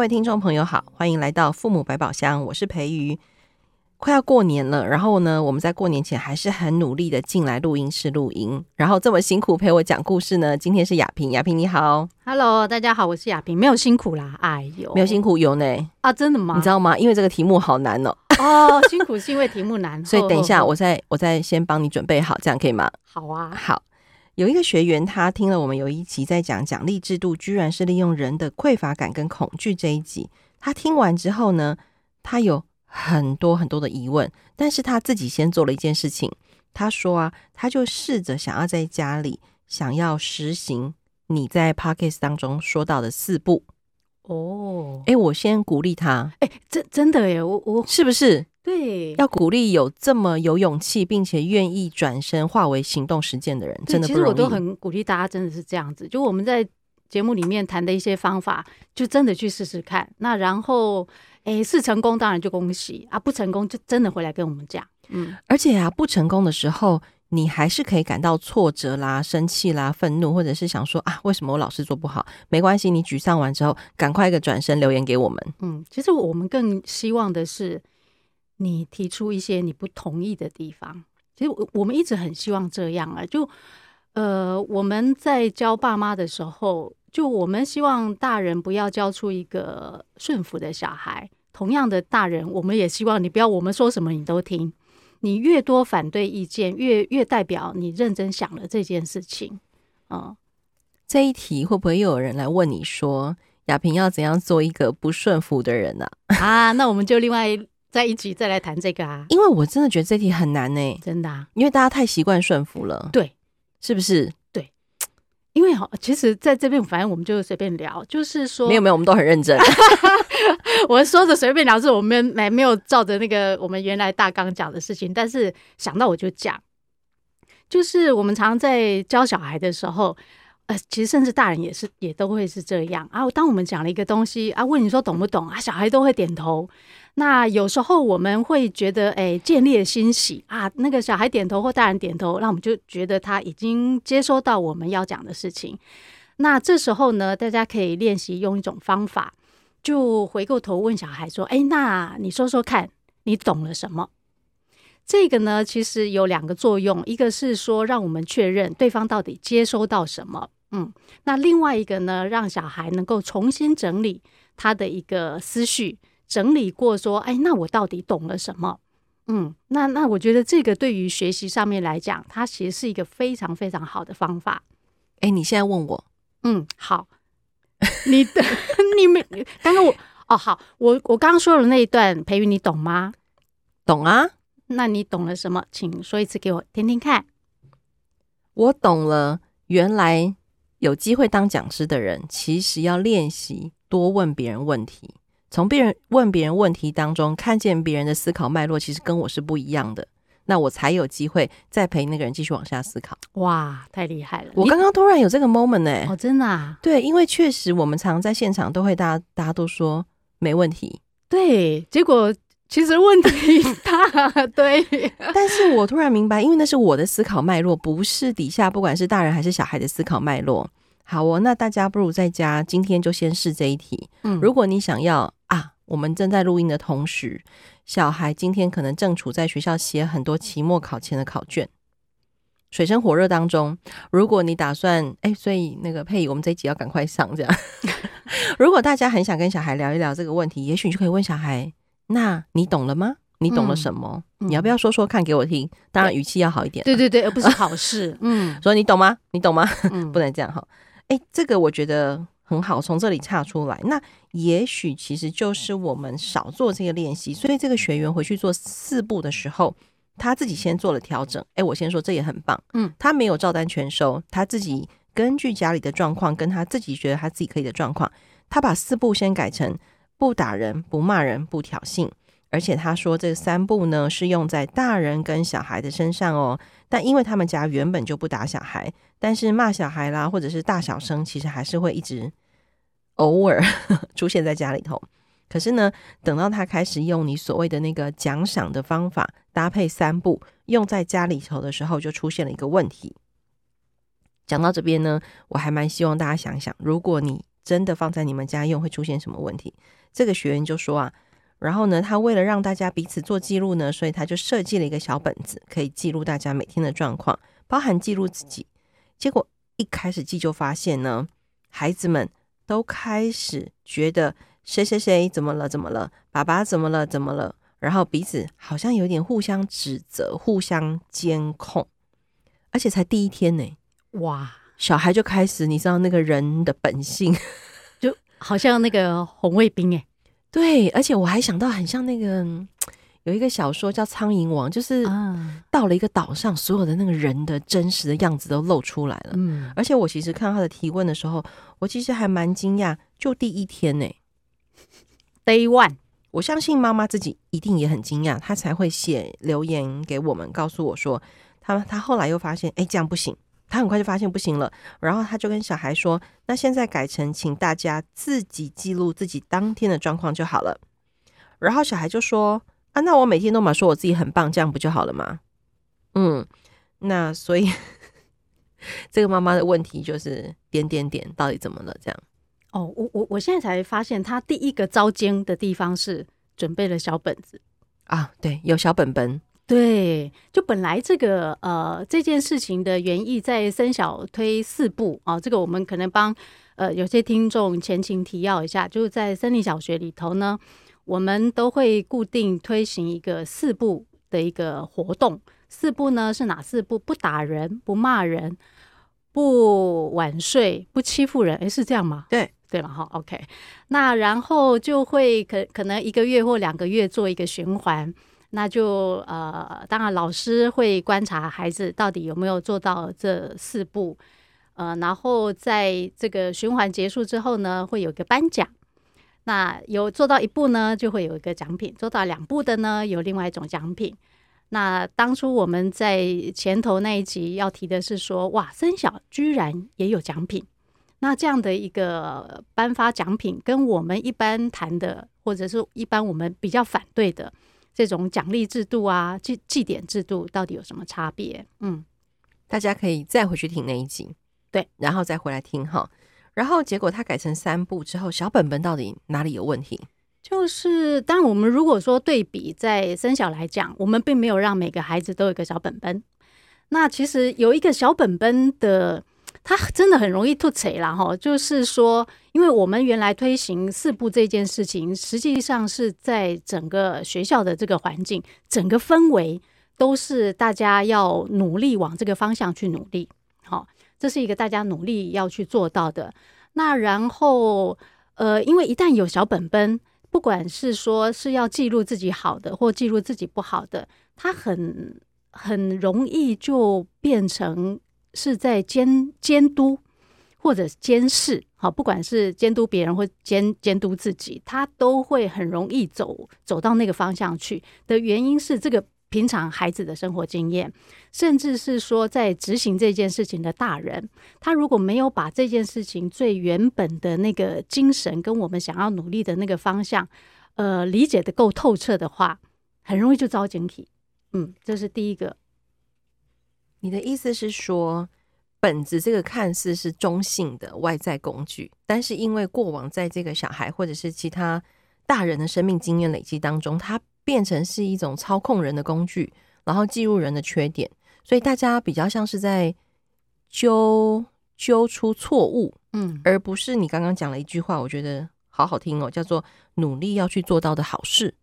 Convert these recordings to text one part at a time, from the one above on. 位听众朋友好，欢迎来到父母百宝箱，我是培瑜。快要过年了，然后呢，我们在过年前还是很努力的进来录音室录音，然后这么辛苦陪我讲故事呢，今天是雅萍。雅萍你好。 Hello 大家好，我是雅萍。没有辛苦啦，哎呦，没有辛苦，有呢啊，真的吗？你知道吗？因为这个题目好难哦。哦，辛苦是因为题目难。所以等一下我再先帮你准备好，这样可以吗？好啊。好，有一个学员他听了我们有一集在讲奖励制度居然是利用人的匮乏感跟恐惧这一集，他听完之后呢，他有很多很多的疑问，但是他自己先做了一件事情。他说啊，他就试着想要在家里想要实行你在 Podcast 当中说到的4步。哦，哎，我先鼓励他。哎，真的耶，我是不是？对，要鼓励有这么有勇气并且愿意转身化为行动实践的人，真的不容易。其实我都很鼓励大家，真的是这样子，就我们在节目里面谈的一些方法就真的去试试看，那然后是成功当然就恭喜啊，不成功就真的回来跟我们讲。嗯，而且啊，不成功的时候你还是可以感到挫折啦、生气啦、愤怒，或者是想说啊，为什么我老是做不好？没关系，你沮丧完之后赶快一个转身留言给我们。嗯，其实我们更希望的是你提出一些你不同意的地方，其实我们一直很希望这样啊。就我们在教爸妈的时候，就我们希望大人不要教出一个顺服的小孩，同样的大人我们也希望你不要我们说什么你都听，你越多反对意见 越代表你认真想了这件事情。嗯，这一题会不会又有人来问你说，雅萍要怎样做一个不顺服的人呢？啊，那我们就另外在一起再来谈这个啊，因为我真的觉得这题很难欸。真的啊，因为大家太习惯顺服了。对，是不是？对，因为其实在这边反正我们就随便聊，就是说没有我们都很认真。我说着随便聊是我们没有照着那个我们原来大纲讲的事情，但是想到我就讲。就是我们常在教小孩的时候其实甚至大人也都会是这样啊。当我们讲了一个东西啊，问你说懂不懂啊，小孩都会点头。那有时候我们会觉得建立了欣喜啊，那个小孩点头或大人点头，那我们就觉得他已经接收到我们要讲的事情。那这时候呢，大家可以练习用一种方法，就回过头问小孩说，那你说说看你懂了什么。这个呢其实有2个作用，一个是说让我们确认对方到底接收到什么。嗯，那另外一个呢，让小孩能够重新整理他的一个思绪，整理过说那我到底懂了什么。嗯，那我觉得这个对于学习上面来讲，它其实是一个非常非常好的方法。你现在问我。嗯，好。你的你没刚刚我哦好我刚刚说的那一段，培瑜你懂吗？懂啊。那你懂了什么？请说一次给我听听看。我懂了，原来有机会当讲师的人，其实要练习多问别人问题，从问别人问题当中看见别人的思考脉络，其实跟我是不一样的，那我才有机会再陪那个人继续往下思考。哇，太厉害了！我刚刚突然有这个 moment 哦，真的啊？对，因为确实我们常在现场都会大家都说没问题，对，结果其实问题大。对，但是我突然明白，因为那是我的思考脉络，不是底下不管是大人还是小孩的思考脉络。好哦，那大家不如在家今天就先试这一题。嗯，如果你想要啊，我们正在录音的同时，小孩今天可能正处在学校写很多期末考前的考卷，水深火热当中，如果你打算所以那个佩仪我们这一集要赶快上这样。如果大家很想跟小孩聊一聊这个问题，也许你就可以问小孩，那你懂了吗？你懂了什么？你要不要说说看给我听？当然语气要好一点。对对对，而不是考试。嗯，说你懂吗？你懂吗？不能这样哈。这个我觉得很好，从这里岔出来。那也许其实就是我们少做这个练习，所以这个学员回去做4步的时候，他自己先做了调整。我先说这也很棒。嗯，他没有照单全收，他自己根据家里的状况，跟他自己觉得他自己可以的状况，他把4步先改成不打人、不骂人、不挑衅，而且他说这3步呢是用在大人跟小孩的身上哦。但因为他们家原本就不打小孩，但是骂小孩啦，或者是大小声，其实还是会一直偶尔出现在家里头。可是呢，等到他开始用你所谓的那个奖赏的方法搭配3步用在家里头的时候，就出现了一个问题。讲到这边呢，我还蛮希望大家想想，如果你真的放在你们家用会出现什么问题。这个学员就说啊，然后呢他为了让大家彼此做记录呢，所以他就设计了一个小本子，可以记录大家每天的状况，包含记录自己。结果一开始记就发现呢，孩子们都开始觉得谁谁谁怎么了怎么了，爸爸怎么了怎么了，然后彼此好像有点互相指责，互相监控。而且才第一天呢，哇，小孩就开始，你知道那个人的本性就好像那个红卫兵耶。对，而且我还想到很像那个有一个小说叫《苍蝇王》，就是到了一个岛上，所有的那个人的真实的样子都露出来了。嗯，而且我其实看到他的提问的时候，我其实还蛮惊讶，就第一天呢，Day One。我相信妈妈自己一定也很惊讶，她才会写留言给我们，告诉我说她后来又发现这样不行，她很快就发现不行了，然后她就跟小孩说，那现在改成请大家自己记录自己当天的状况就好了。然后小孩就说啊，那我每天都嘛说我自己很棒，这样不就好了吗？嗯，那所以这个妈妈的问题就是点点点到底怎么了这样。哦，我现在才发现他第一个遭奸的地方是准备了小本子啊，对，有小本本。对，就本来这个这件事情的原意在三小推四部啊，这个我们可能帮有些听众前情提要一下，就是在森林小学里头呢，我们都会固定推行一个四部的一个活动。四部呢是哪四部？不打人，不骂人，不晚睡，不欺负人。是这样吗？对。对嘛， OK。 那然后就会可能一个月或2个月做一个循环，那就当然老师会观察孩子到底有没有做到这四步，然后在这个循环结束之后呢，会有一个颁奖。那有做到1步呢，就会有一个奖品；做到2步的呢，有另外一种奖品。那当初我们在前头那一集要提的是说，哇，森小居然也有奖品。那这样的一个颁发奖品跟我们一般谈的，或者是一般我们比较反对的这种奖励制度啊、绩点制度到底有什么差别？嗯，大家可以再回去听那一集，对，然后再回来听哈。然后结果他改成3步之后，小本本到底哪里有问题？就是当然我们如果说对比在森小来讲，我们并没有让每个孩子都有一个小本本。那其实有一个小本本的，它真的很容易凸槌啦，就是说因为我们原来推行4步这件事情，实际上是在整个学校的这个环境，整个氛围都是大家要努力往这个方向去努力，这是一个大家努力要去做到的。那然后因为一旦有小本本，不管是说是要记录自己好的或记录自己不好的，它很容易就变成是在监督或者监视。好，不管是监督别人或监督自己，它都会很容易走到那个方向去的原因是这个平常孩子的生活经验，甚至是说在执行这件事情的大人，他如果没有把这件事情最原本的那个精神跟我们想要努力的那个方向理解得够透彻的话，很容易就遭警惕。嗯，这是第一个。你的意思是说，本子这个看似是中性的外在工具，但是因为过往在这个小孩或者是其他大人的生命经验累积当中，他变成是一种操控人的工具，然后记录人的缺点，所以大家比较像是在揪出错误，而不是你刚刚讲了一句话，我觉得好好听哦，叫做努力要去做到的好事，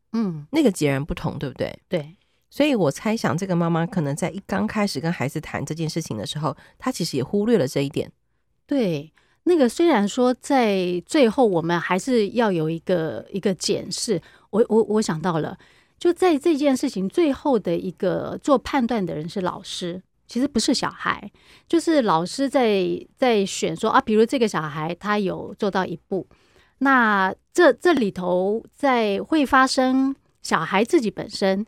那个截然不同，对不对？对，所以我猜想这个妈妈可能在一刚开始跟孩子谈这件事情的时候，她其实也忽略了这一点。对，那个虽然说在最后我们还是要有一个检视，我想到了，就在这件事情最后的一个做判断的人是老师，其实不是小孩，就是老师在选说啊，比如这个小孩他有做到1步，那这里头在会发生小孩自己本身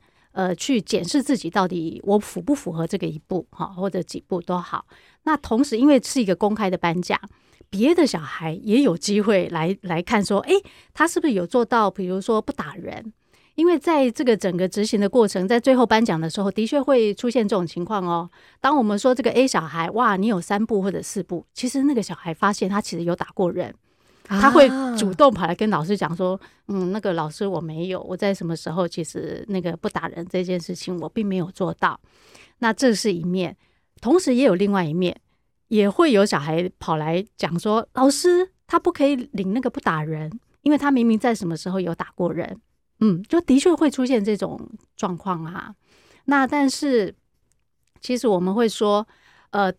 去检视自己到底我符不符合这个1步或者几步都好。那同时因为是一个公开的颁奖，别的小孩也有机会来看说，他是不是有做到，比如说不打人。因为在这个整个执行的过程，在最后颁奖的时候的确会出现这种情况哦。当我们说这个 A 小孩，哇，你有3步或者4步，其实那个小孩发现他其实有打过人，他会主动跑来跟老师讲说，那个老师我没有，我在什么时候其实那个不打人这件事情我并没有做到。那这是一面，同时也有另外一面，也会有小孩跑来讲说，老师他不可以领那个不打人，因为他明明在什么时候有打过人。就的确会出现这种状况啊。那但是其实我们会说，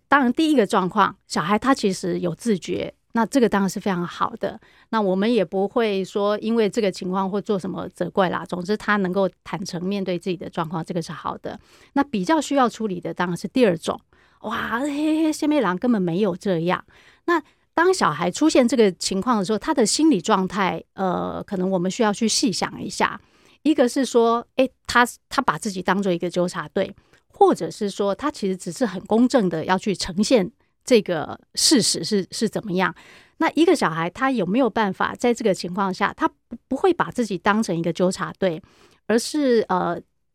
当然第一个状况，小孩他其实有自觉，那这个当然是非常好的，那我们也不会说因为这个情况或做什么责怪啦，总之他能够坦诚面对自己的状况，这个是好的。那比较需要处理的当然是第二种，哇，嘿嘿，仙妹郎根本没有这样。那当小孩出现这个情况的时候，他的心理状态，可能我们需要去细想一下。一个是说，他把自己当做一个纠察队，或者是说他其实只是很公正的要去呈现这个事实是怎么样。那一个小孩他有没有办法在这个情况下，他不会把自己当成一个纠察队，而是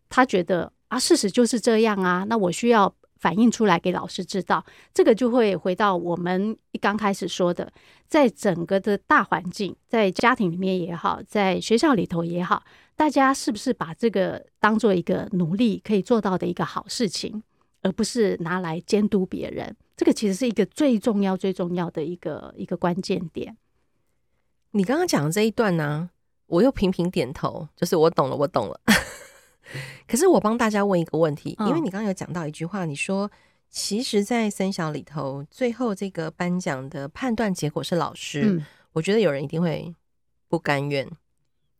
他觉得啊，事实就是这样啊，那我需要反映出来给老师知道。这个就会回到我们一刚开始说的，在整个的大环境，在家庭里面也好，在学校里头也好，大家是不是把这个当做一个努力可以做到的一个好事情，而不是拿来监督别人。这个其实是一个最重要的一个关键点。你刚刚讲的这一段呢，我又频频点头，就是我懂了可是我帮大家问一个问题，因为你刚刚有讲到一句话，你说其实在三小里头，最后这个颁奖的判断结果是老师，我觉得有人一定会不甘愿，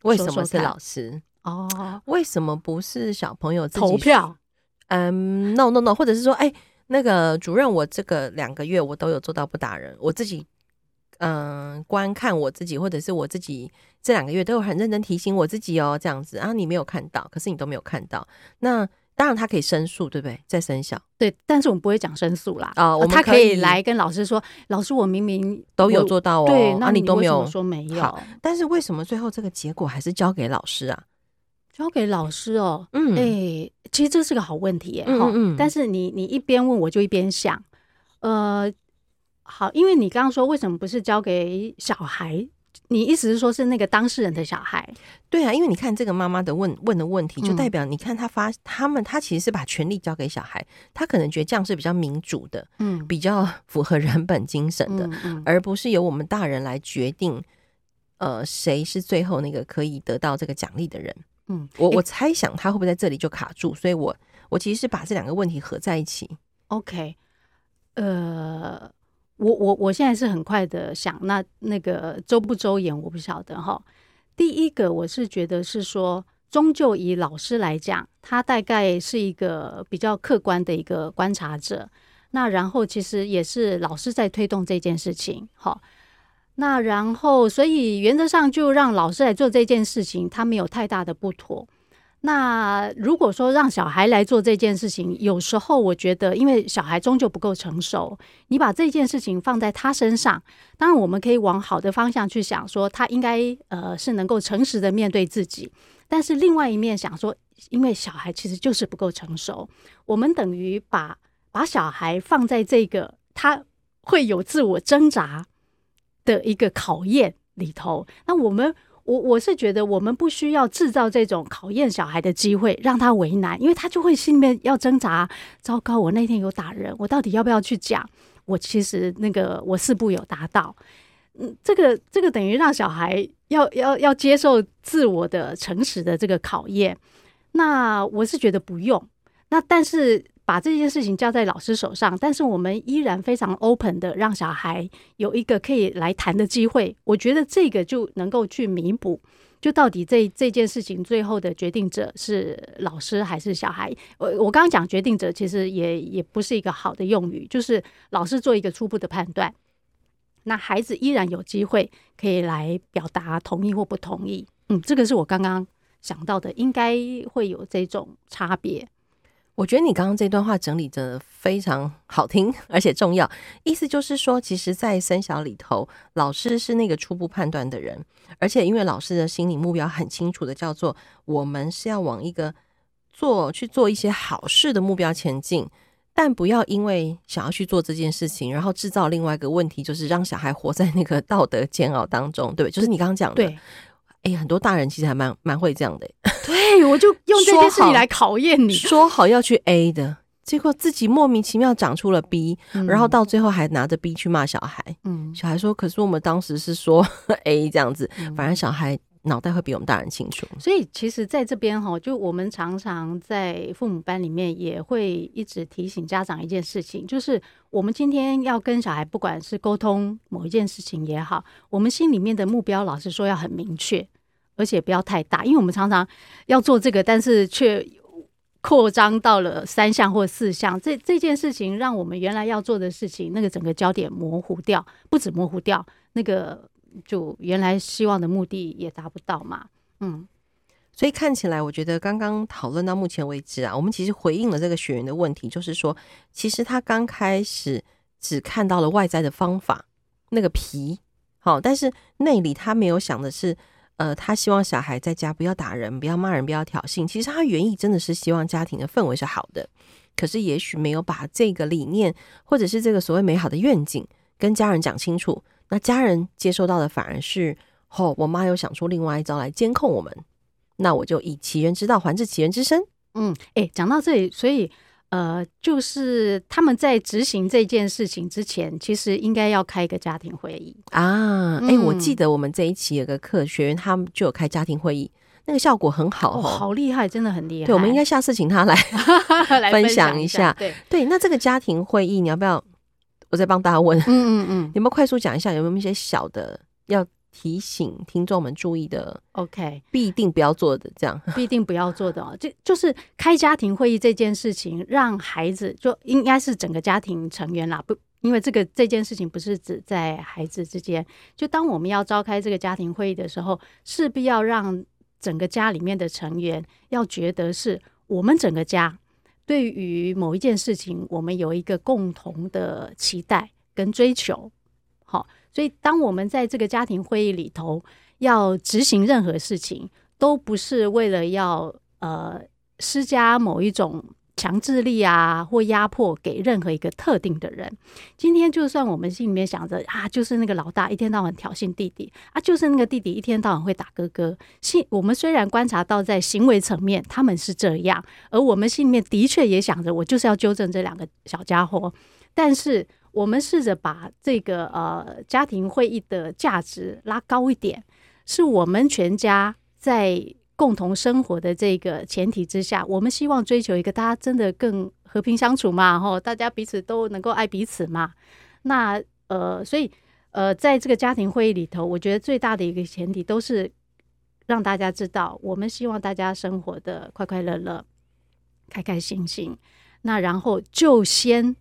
为什么是老师？为什么不是小朋友自己投票？No， 或者是说那个主任，我这个2个月我都有做到不打人，我自己观看我自己，或者是我自己这2个月都有很认真提醒我自己这样子啊，你没有看到，可是你都没有看到。那当然他可以申诉，对不对？在申小对，但是我们不会讲申诉啦，我们他可以来跟老师说，老师我明明都有做到对，那你都没有说没有好。但是为什么最后这个结果还是交给老师啊？交给老师其实这是个好问题但是你一边问我就一边想，好，因为你刚刚说为什么不是交给小孩，你意思是说是那个当事人的小孩？对啊，因为你看这个妈妈的问的问题，就代表你看他其实是把权力交给小孩，他可能觉得这样是比较民主的，比较符合人本精神的，而不是由我们大人来决定谁是最后那个可以得到这个奖励的人。我猜想他会不会在这里就卡住，所以我其实是把这2个问题合在一起。OK， 我现在是很快的想，那个周不周延我不晓得哈。第一个我是觉得是说，终究以老师来讲，他大概是一个比较客观的一个观察者。那然后其实也是老师在推动这件事情哈。那然后所以原则上就让老师来做这件事情，他没有太大的不妥。那如果说让小孩来做这件事情，有时候我觉得因为小孩终究不够成熟，你把这件事情放在他身上，当然我们可以往好的方向去想，说他应该是能够诚实的面对自己，但是另外一面想说，因为小孩其实就是不够成熟，我们等于把小孩放在这个他会有自我挣扎的一个考验里头。那我是觉得我们不需要制造这种考验小孩的机会，让他为难，因为他就会心里面要挣扎，糟糕，我那天有打人，我到底要不要去讲，我其实那个我是不有达到。这个等于让小孩要接受自我的诚实的这个考验，那我是觉得不用。那但是把这件事情交在老师手上，但是我们依然非常 open 的让小孩有一个可以来谈的机会，我觉得这个就能够去弥补，就到底这件事情最后的决定者是老师还是小孩。我刚刚讲决定者其实也不是一个好的用语，就是老师做一个初步的判断，那孩子依然有机会可以来表达同意或不同意。这个是我刚刚想到的，应该会有这种差别。我觉得你刚刚这段话整理的非常好听，而且重要。意思就是说，其实在三小里头，老师是那个初步判断的人，而且因为老师的心理目标很清楚的，叫做我们是要往一个去做一些好事的目标前进，但不要因为想要去做这件事情，然后制造另外一个问题，就是让小孩活在那个道德煎熬当中，对不对？就是你刚刚讲的，对。欸，很多大人其实还蛮会这样的，欸，对，我就用这件事情来考验你，说好要去 A 的，结果自己莫名其妙长出了 B，嗯，然后到最后还拿着 B 去骂小孩，嗯，小孩说可是我们当时是说 A 这样子，嗯，反正小孩脑袋会比我们大人清楚。所以其实在这边就我们常常在父母班里面也会一直提醒家长一件事情，就是我们今天要跟小孩不管是沟通某一件事情也好，我们心里面的目标老实说要很明确，而且不要太大，因为我们常常要做这个，但是却扩张到了3项或4项，这件事情让我们原来要做的事情那个整个焦点模糊掉，不止模糊掉，那个就原来希望的目的也达不到嘛。嗯，所以看起来我觉得刚刚讨论到目前为止啊，我们其实回应了这个学员的问题，就是说其实他刚开始只看到了外在的方法那个皮，好，但是内里他没有想的是他希望小孩在家不要打人，不要骂人，不要挑衅，其实他原意真的是希望家庭的氛围是好的，可是也许没有把这个理念或者是这个所谓美好的愿景跟家人讲清楚，那家人接收到的反而是我妈又想出另外一招来监控我们，那我就以其人之道还治其人之身。嗯，讲到这里，所以就是他们在执行这件事情之前，其实应该要开一个家庭会议啊。我记得我们这一期有个课学员他们就有开家庭会议，那个效果很好，好厉害，真的很厉害。对，我们应该下次请他来分享一下。对，那这个家庭会议你要不要？我再帮大家问，有没有快速讲一下，有没有一些小的要提醒听众们注意的 ？OK， 必定不要做的，这样必定不要做的哦，就是开家庭会议这件事情，让孩子就应该是整个家庭成员啦，不，因为这件事情不是只在孩子之间。就当我们要召开这个家庭会议的时候，势必要让整个家里面的成员要觉得是我们整个家。对于某一件事情我们有一个共同的期待跟追求，好，所以当我们在这个家庭会议里头要执行任何事情，都不是为了要施加某一种强制力啊或压迫给任何一个特定的人。今天就算我们心里面想着啊，就是那个老大一天到晚挑衅弟弟啊，就是那个弟弟一天到晚会打哥哥，我们虽然观察到在行为层面他们是这样，而我们心里面的确也想着我就是要纠正这2个小家伙，但是我们试着把这个家庭会议的价值拉高一点，是我们全家在共同生活的这个前提之下，我们希望追求一个大家真的更和平相处嘛，大家彼此都能够爱彼此嘛。那所以在这个家庭会议里头，我觉得最大的一个前提都是让大家知道，我们希望大家生活的快快乐乐、开开心心。那然后就先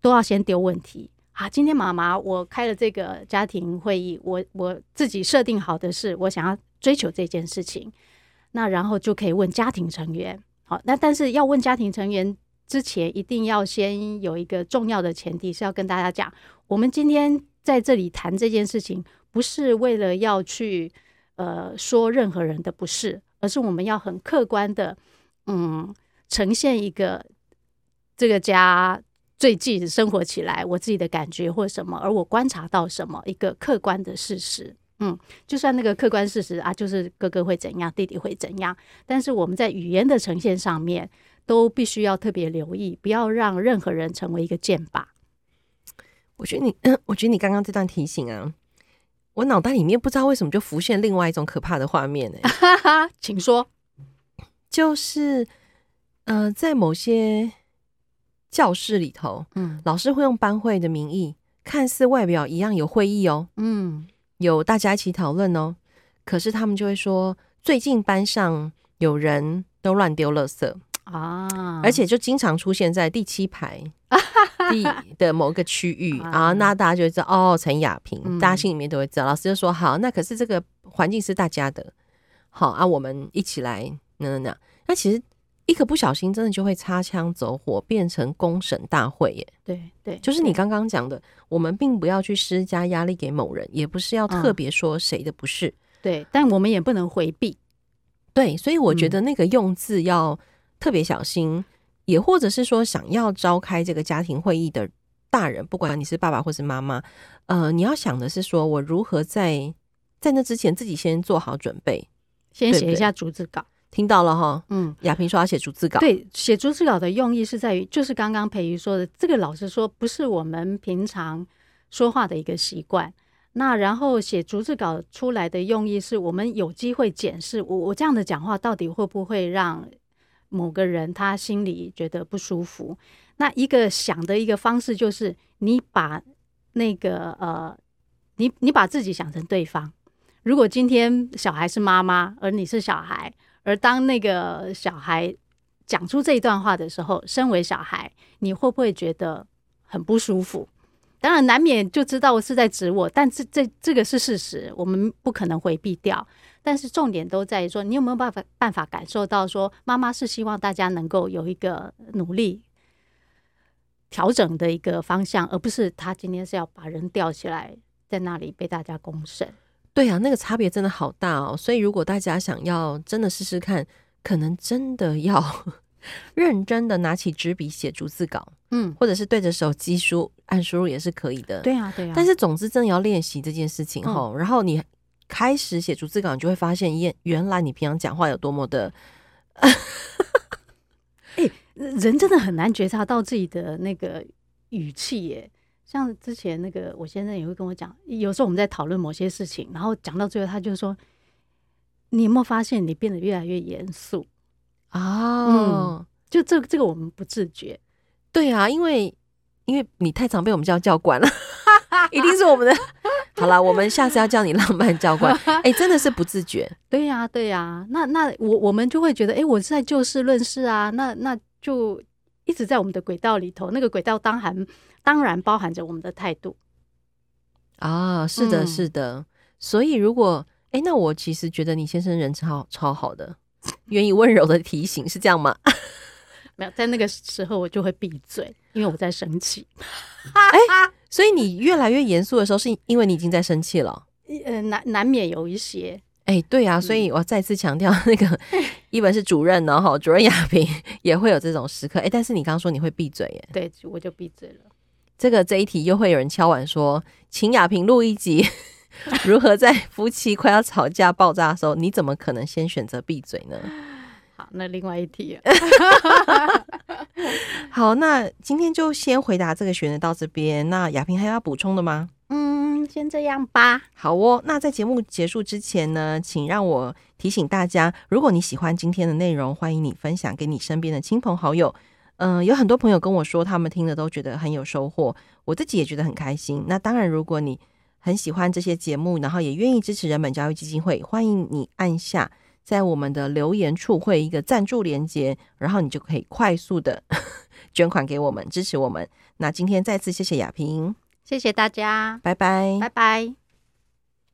都要先丢问题。啊，今天妈妈我开了这个家庭会议，我自己设定好的是我想要追求这件事情，那然后就可以问家庭成员。好，那但是要问家庭成员之前，一定要先有一个重要的前提，是要跟大家讲，我们今天在这里谈这件事情，不是为了要去说任何人的不是，而是我们要很客观的呈现一个这个家最近生活起来我自己的感觉或什么，而我观察到什么一个客观的事实。就算那个客观事实啊，就是哥哥会怎样，弟弟会怎样，但是我们在语言的呈现上面都必须要特别留意，不要让任何人成为一个箭靶。我觉得你刚刚这段提醒啊，我脑袋里面不知道为什么就浮现另外一种可怕的画面请说。就是在某些教室里头，老师会用班会的名义，看似外表一样有会议哦，有大家一起讨论哦，可是他们就会说最近班上有人都乱丢垃圾啊，而且就经常出现在第7排的某个区域啊，那大家就会知道陈雅萍，大家心里面都会知道。老师就说好，那可是这个环境是大家的，好啊，我们一起来那其实一个不小心真的就会擦枪走火，变成公审大会耶。对，就是你刚刚讲的，我们并不要去施加压力给某人，也不是要特别说谁的不是，对，但我们也不能回避。对，所以我觉得那个用字要特别小心，也或者是说想要召开这个家庭会议的大人，不管你是爸爸或是妈妈，你要想的是说我如何在那之前自己先做好准备，先写一下逐字稿，对不对？听到了哈，雅萍说要写逐字稿。对，写逐字稿的用意是在于，就是刚刚培瑜说的，这个老实说不是我们平常说话的一个习惯。那然后写逐字稿出来的用意是我们有机会检视我这样的讲话到底会不会让某个人他心里觉得不舒服。那一个想的一个方式就是你把那个你把自己想成对方。如果今天小孩是妈妈，而你是小孩，而当那个小孩讲出这一段话的时候，身为小孩你会不会觉得很不舒服？当然难免就知道是在指我，但是这个是事实，我们不可能回避掉。但是重点都在于说，你有没有办法感受到说，妈妈是希望大家能够有一个努力调整的一个方向，而不是她今天是要把人吊起来在那里被大家公审。对啊，那个差别真的好大哦。所以如果大家想要真的试试看，可能真的要认真的拿起纸笔写逐字稿，或者是对着手机按输入也是可以的。对啊，对啊。但是总之真的要练习这件事情吼，然后你开始写逐字稿，你就会发现原来你平常讲话有多么的人真的很难觉察到自己的那个语气耶。像之前那个我先生也会跟我讲，有时候我们在讨论某些事情，然后讲到最后他就说，你有没有发现你变得越来越严肃哦，就这个我们不自觉。对啊，因为你太常被我们叫教官了一定是我们的好啦，我们下次要叫你浪漫教官。真的是不自觉。对啊，对啊。那我们就会觉得我是在就事论事啊，那就一直在我们的轨道里头，那个轨道当然包含着我们的态度啊。是的，是的。所以如果那我其实觉得你先生人超好的，愿意温柔的提醒，是这样吗？没有，在那个时候我就会闭嘴，因为我在生气。所以你越来越严肃的时候，是因为你已经在生气了？难免有一些。对啊，所以我再次强调，那个一本是主任呢，主任雅萍也会有这种时刻。但是你刚刚说你会闭嘴耶。对，我就闭嘴了。这一题又会有人敲碗说，请雅萍录一集如何在夫妻快要吵架爆炸的时候，你怎么可能先选择闭嘴呢？好，那另外一题好，那今天就先回答这个学员到这边。那雅萍还要补充的吗？先这样吧。好哦，那在节目结束之前呢，请让我提醒大家，如果你喜欢今天的内容，欢迎你分享给你身边的亲朋好友。有很多朋友跟我说他们听了都觉得很有收获，我自己也觉得很开心。那当然，如果你很喜欢这些节目，然后也愿意支持人本教育基金会，欢迎你按下在我们的留言处会一个赞助连结，然后你就可以快速的捐款给我们，支持我们。那今天再次谢谢雅萍，谢谢大家，拜拜，拜拜。